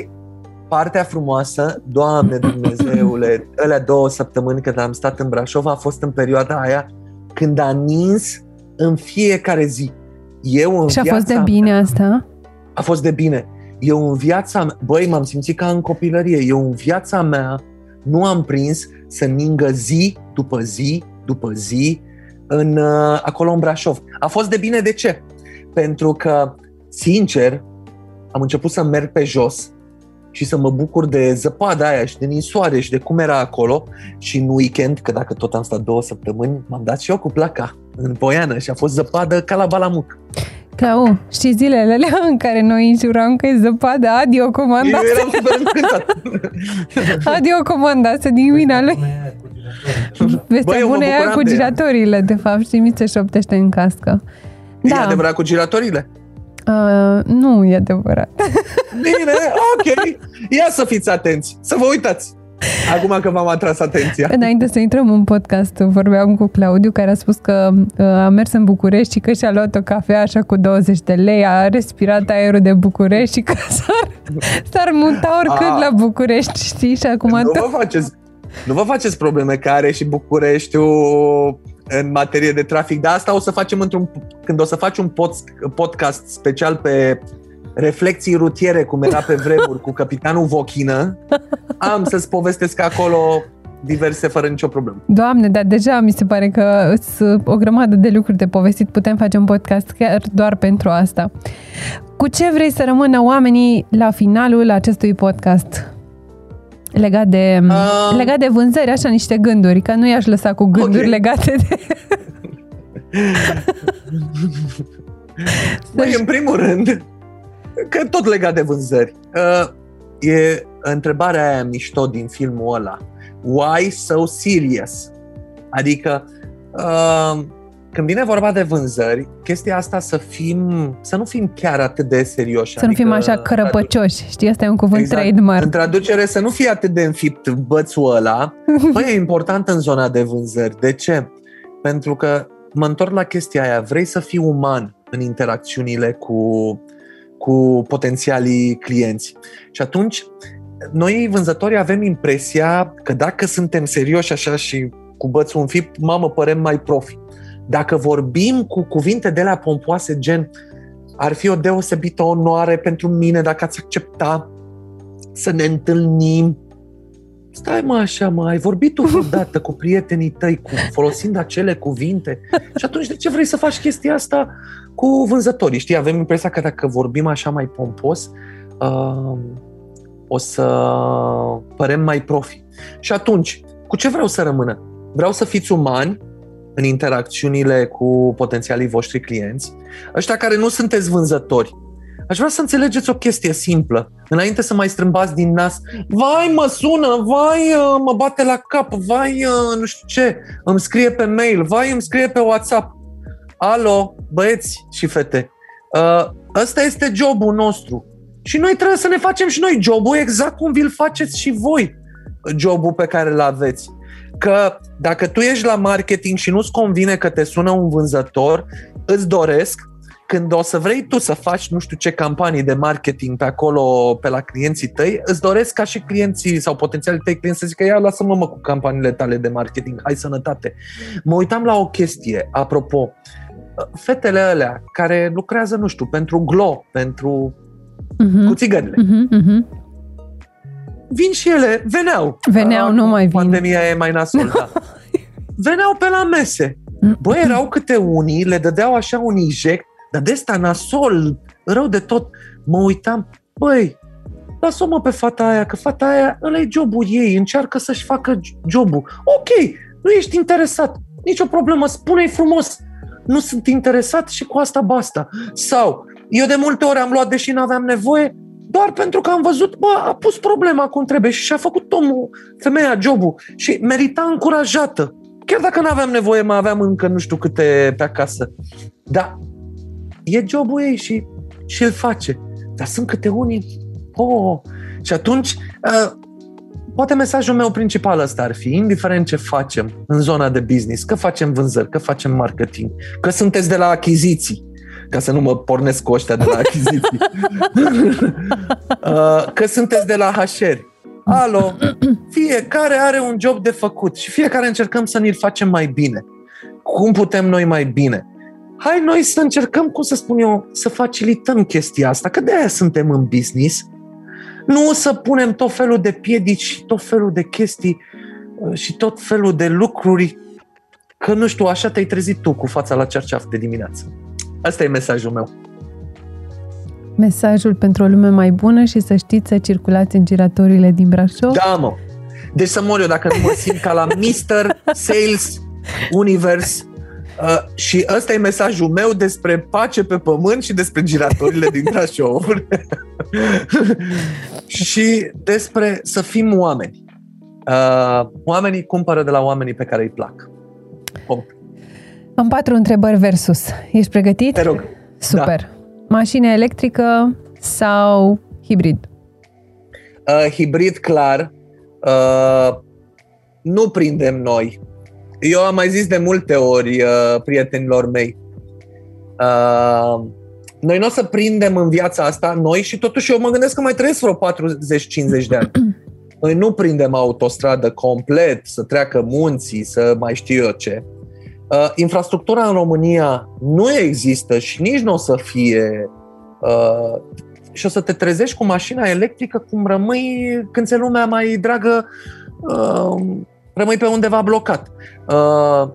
Partea frumoasă, Doamne Dumnezeule, alea două săptămâni când am stat în Brașov a fost în perioada aia când a nins în fiecare zi. Eu în Și a fost de bine mea, asta? A fost de bine. Eu în viața mea, băi, m-am simțit ca în copilărie, eu în viața mea nu am prins să ningă zi după zi după zi în, acolo în Brașov. A fost de bine de ce? Pentru că sincer, am început să merg pe jos și să mă bucur de zăpada aia și de ninsoare și de cum era acolo și în weekend, că dacă tot am stat două săptămâni, m-am dat și eu cu placa în Poiană și a fost zăpadă ca la Balamuc. Clau, știi zilele alea în care noi înjuram că e zăpadă, adio comandați. Eu eram super încântat. Adio comandați divina lui. Vestea bună aia cu giratoriile, de fapt, și mi se șoptește în cască. Da. E adevărat cu giratorile? Uh, nu e adevărat. Bine, ok. Ia să fiți atenți, să vă uitați. Acum că v-am atras atenția. Înainte să intrăm în podcast, vorbeam cu Claudiu, care a spus că a mers în București și că și-a luat o cafea așa cu douăzeci de lei, a respirat aerul de București și că s-ar, s-ar muta oricând la București, știi? Și acum nu, vă faceți, nu vă faceți probleme că are și Bucureștiul în materie de trafic, dar asta o să facem într-un, când o să faci un podcast special pe reflexii rutiere, cum era pe vremuri cu capitanul Vochină, am să-ți povestesc acolo diverse fără nicio problemă. Doamne, dar deja mi se pare că sunt o grămadă de lucruri de povestit, putem face un podcast chiar doar pentru asta. Cu ce vrei să rămână oamenii la finalul acestui podcast? Legat de, um, legat de vânzări, așa niște gânduri, că nu i-aș lăsa cu gânduri okay. legate de... Băi, în primul rând, că tot legat de vânzări, e întrebarea aia mișto din filmul ăla. Why so serious? Adică, Când vine vorba de vânzări, chestia asta să fim, să nu fim chiar atât de serioși. Să adică, nu fim așa cărăpăcioși, știi? Asta e un cuvânt exact. Trademark. În traducere, să nu fie atât de înfipt bățul ăla. Păi e important în zona de vânzări. De ce? Pentru că mă întorc la chestia aia. Vrei să fii uman în interacțiunile cu, cu potențialii clienți. Și atunci, noi vânzătorii avem impresia că dacă suntem serioși așa și cu bățul înfipt, mamă, părem mai profi. Dacă vorbim cu cuvinte de la pompoase, gen ar fi o deosebită onoare pentru mine dacă ați accepta să ne întâlnim. Stai mă așa, mă, ai vorbit tu vreodată cu prietenii tăi cu, folosind acele cuvinte? Și atunci de ce vrei să faci chestia asta cu vânzătorii? Știi, avem impresia că dacă vorbim așa mai pompos, uh, o să părem mai profi. Și atunci, cu ce vreau să rămână? Vreau să fiți umani în interacțiunile cu potențialii voștri clienți, ăștia care nu sunteți vânzători. Aș vrea să înțelegeți o chestie simplă, înainte să mai strâmbați din nas, vai mă sună, vai mă bate la cap, vai nu știu ce, îmi scrie pe mail, vai îmi scrie pe WhatsApp. Alo, băieți și fete, ăsta este jobul nostru și noi trebuie să ne facem și noi jobul exact cum vi-l faceți și voi, jobul pe care îl aveți. Că dacă tu ești la marketing și nu-ți convine că te sună un vânzător, îți doresc, când o să vrei tu să faci nu știu ce campanii de marketing pe acolo, pe la clienții tăi, îți doresc ca și clienții sau potențialii tăi clienți să zică ia, lasă-mă mă cu campaniile tale de marketing, hai sănătate. Mă uitam la o chestie, apropo, fetele alea care lucrează, nu știu, pentru Glow, pentru uh-huh. cu țigările. Uh-huh, uh-huh. Vin și ele, veneau. Veneau, acum nu mai vin. Pandemia e mai nasolă. Da. Veneau pe la mese. Bă, erau câte unii, le dădeau așa un inject, dar de ăsta nasol, rău de tot. Mă uitam, băi, lasă-mă pe fata aia, că fata aia, ăla-i jobul ei, încearcă să-și facă jobul. Ok, nu ești interesat, nicio problemă, spune-i frumos. Nu sunt interesat și cu asta basta. Sau, eu de multe ori am luat, deși n-aveam nevoie, doar pentru că am văzut, bă, a pus problema cum trebuie și și-a făcut omul, femeia, jobul și merita încurajată. Chiar dacă n-aveam nevoie, mai aveam încă nu știu câte pe acasă. Dar e jobul ei și, și îl face. Dar sunt câte unii. Oh. Și atunci, poate mesajul meu principal ăsta ar fi, indiferent ce facem în zona de business, că facem vânzări, că facem marketing, că sunteți de la achiziții, ca să nu mă pornesc cu ăștia de la achiziții. Că sunteți de la H R. Alo, fiecare are un job de făcut și fiecare încercăm să ne-l facem mai bine. Cum putem noi mai bine? Hai noi să încercăm, cum să spun eu, să facilităm chestia asta, că de-aia suntem în business. Nu să punem tot felul de piedici și tot felul de chestii și tot felul de lucruri, că nu știu, așa te-ai trezit tu cu fața la cerceaf de dimineață. Asta e mesajul meu. Mesajul pentru o lume mai bună și să știți să circulați în giratorile din Brașov. Da, mă. Deci să mor eu dacă nu mă simt ca la mister Sales Universe. Uh, și ăsta e mesajul meu despre pace pe pământ și despre giratorile din Brașov. Și despre să fim oameni. Uh, oamenii cumpără de la oamenii pe care îi plac. Pum. Am patru întrebări versus. Ești pregătit? Te rog. Super. Da. Mașină electrică sau hibrid? Uh, hibrid, clar. Uh, nu prindem noi. Eu am mai zis de multe ori uh, prietenilor mei. Uh, noi nu o să prindem în viața asta noi și totuși eu mă gândesc că mai trăiesc vreo patruzeci cincizeci de ani. Noi nu prindem autostradă complet, să treacă munții, să mai știu eu ce. Uh, infrastructura în România nu există și nici nu o să fie uh, și o să te trezești cu mașina electrică cum rămâi când ți-e lumea mai dragă, uh, rămâi pe undeva blocat. Uh,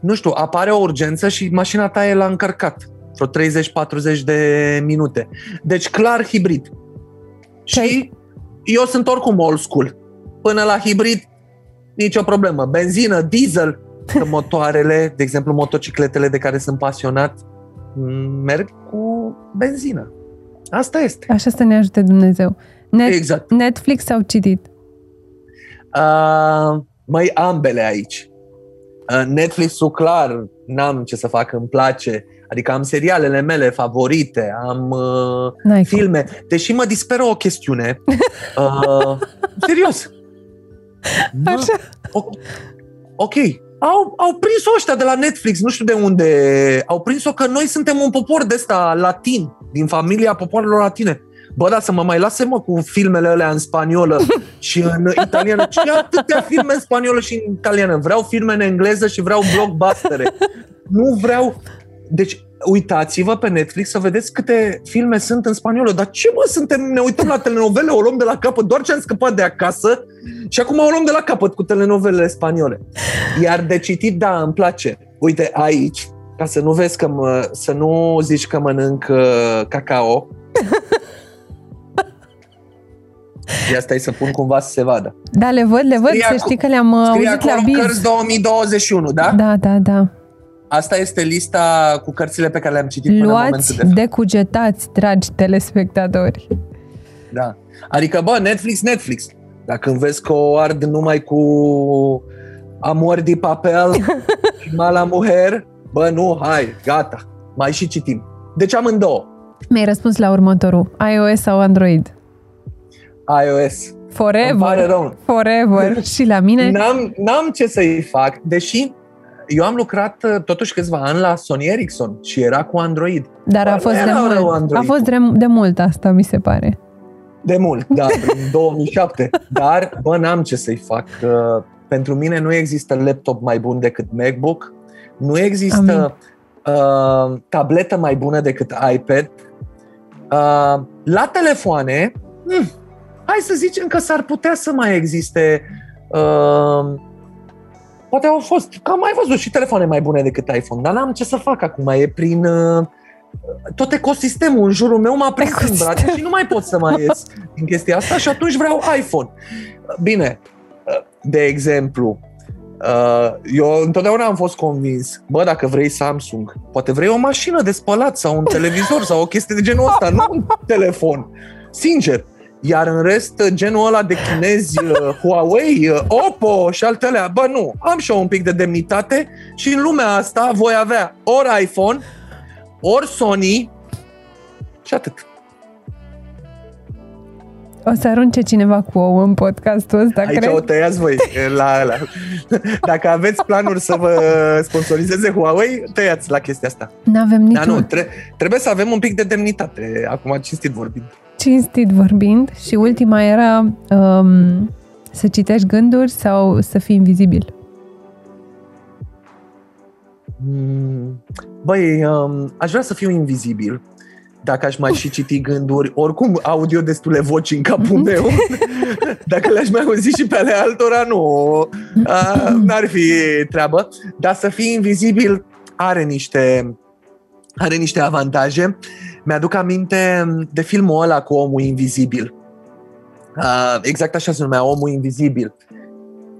nu știu, apare o urgență și mașina ta e la încărcat vreo treizeci patruzeci de minute. Deci clar hibrid. Okay. Și eu sunt oricum old school. Până la hibrid nicio problemă. Benzină, diesel. Că motoarele, de exemplu motocicletele de care sunt pasionat, merg cu benzină. Asta este. Așa să ne ajute Dumnezeu. Net- exact. Netflix sau citit? Uh, mai ambele aici. Netflix-ul clar, n-am ce să fac, îmi place. Adică am serialele mele favorite, am uh, filme. Deși mă disperă o chestiune. Uh, serios. Așa. O, ok. Au, au prins-o ăștia de la Netflix, nu știu de unde. Au prins-o că noi suntem un popor de ăsta latin, din familia popoarelor latine. Bă, da, să mă mai lase, mă, cu filmele alea în spaniolă și în italiană. Și atâtea filme în spaniolă și în italiană. Vreau filme în engleză și vreau blockbustere. Nu vreau... Deci, uitați-vă pe Netflix să vedeți câte filme sunt în spaniolă. Dar ce, mă, suntem, ne uităm la telenovele, o luăm de la capăt, doar ce am scăpat de acasă și acum o luăm de la capăt cu telenovelele spaniole. Iar de citit, da, îmi place. Uite, aici, ca să nu vezi că mă, să nu zici că mănânc uh, cacao. De asta e să pun cumva să se vadă. Da, le văd, le văd, scrie să acum, știi că le-am auzit la Biz. Cărți două mii douăzeci și unu, da? Da, da, da. Asta este lista cu cărțile pe care le-am citit până în momentul de față. Luați, decugetați, dragi telespectatori. Da. Adică, bă, Netflix, Netflix. Dacă îmi vezi că o ard numai cu Amor de papel și Mala Mujer, bă, nu, hai, gata. Mai și citim. Deci amândouă. Mi-ai răspuns la următorul. iOS sau Android? iOS. Forever. Forever. Și la mine? N-am, n-am ce să-i fac, deși eu am lucrat totuși câțiva ani la Sony Ericsson și era cu Android. Dar a fost, de mult. a fost de mult asta, mi se pare. De mult, da, în două mii șapte. Dar, bă, n-am ce să-i fac. Pentru mine nu există laptop mai bun decât MacBook, nu există uh, tabletă mai bună decât iPad. Uh, la telefoane, hm, hai să zicem că s-ar putea să mai existe... Uh, Poate au fost, că am mai văzut și telefoane mai bune decât iPhone, dar n-am ce să fac acum, e prin uh, tot ecosistemul în jurul meu m-a prins în brațe și nu mai pot să mai ies din chestia asta și atunci vreau iPhone. Bine, de exemplu, uh, eu întotdeauna am fost convins, bă, dacă vrei Samsung, poate vrei o mașină de spălat sau un televizor sau o chestie de genul ăsta, nu un telefon, sincer. Iar în rest, genul ăla de chinezi, Huawei, Oppo și altele, bă, nu, am și eu un pic de demnitate și în lumea asta voi avea ori iPhone, ori Sony și atât. O să arunce cineva cu ouă în podcastul ăsta, aici cred. Aici o tăiați voi, la ăla. Dacă aveți planuri să vă sponsorizeze Huawei, tăiați la chestia asta. N-avem niciun. Dar nu, tre- trebuie să avem un pic de demnitate, acum cinstit vorbind. Cinstit vorbind. Și ultima era um, să citești gânduri sau să fii invizibil? Băi, um, aș vrea să fiu invizibil. Dacă aș mai și citi gânduri, oricum aud eu destule voci în capul meu. Dacă le-aș mai auzi și pe ale altora, nu. A, n-ar fi treabă. Dar să fii invizibil are niște, are niște avantaje. Mi-aduc aminte de filmul ăla cu omul invizibil. A, exact așa se numea, Omul Invizibil.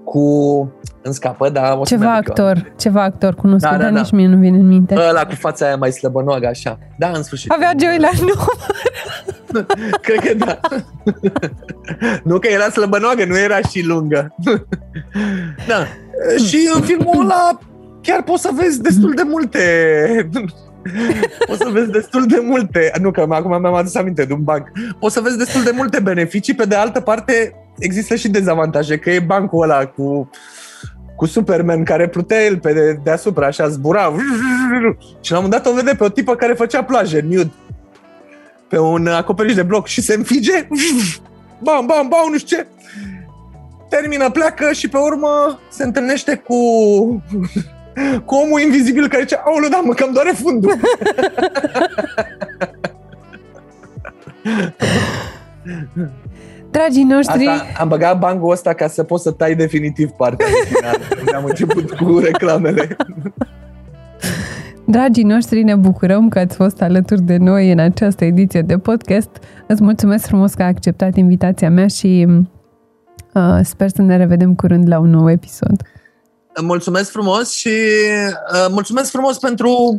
Cu... Îmi scapă, dar... O să ceva actor, eu. ceva actor cunoscut, da, da, dar da. Nici mie nu vine în minte. Ăla cu fața aia mai slăbănoagă, așa. Da, în sfârșit. Avea Joey la număr. Cred că da. Nu că era slăbănoagă, nu era și lungă. Da. Și în filmul ăla chiar poți să vezi destul de multe... Poți să vezi destul de multe... Nu, că acum mi-am adus aminte de un banc. Poți să vezi destul de multe beneficii, pe de altă parte... Există și dezavantaje, că e bancul ăla cu, cu Superman care plutea el pe de, deasupra, așa zbura. Și la un moment dat o vede pe o tipă care făcea plaje, nude, pe un acoperiș de bloc și se înfige. Bam, bam, bam, nu știu ce. Termină, pleacă și pe urmă se întâlnește cu, cu omul invizibil care zice, aoleu, da, mă, că-mi doare fundul. Dragii noștri... Asta, am băgat bangul ăsta ca să poți să tai definitiv partea de final. Ne-am început cu reclamele. Dragii noștri, ne bucurăm că ați fost alături de noi în această ediție de podcast. Îți mulțumesc frumos că ai acceptat invitația mea și uh, sper să ne revedem curând la un nou episod. Mulțumesc frumos și uh, mulțumesc frumos pentru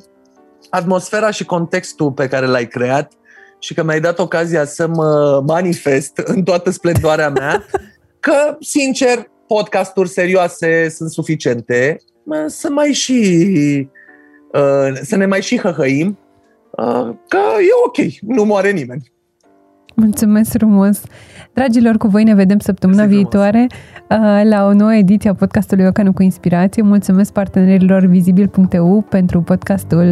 atmosfera și contextul pe care l-ai creat. Și că mi-ai dat ocazia să mă manifest în toată splendoarea mea, că, sincer, podcasturi serioase sunt suficiente mă, să mai și uh, să ne mai și hăhăim, uh, că e ok, nu moare nimeni. Mulțumesc frumos! Dragilor, cu voi ne vedem săptămâna viitoare la o nouă ediție a podcastului Ocanu cu inspirație. Mulțumesc partenerilor vizibil punct e u pentru podcastul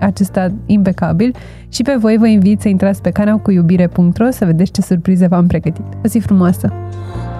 acesta impecabil și pe voi vă invit să intrați pe canalcuiubire punct ro să vedeți ce surprize v-am pregătit. O zi frumoasă!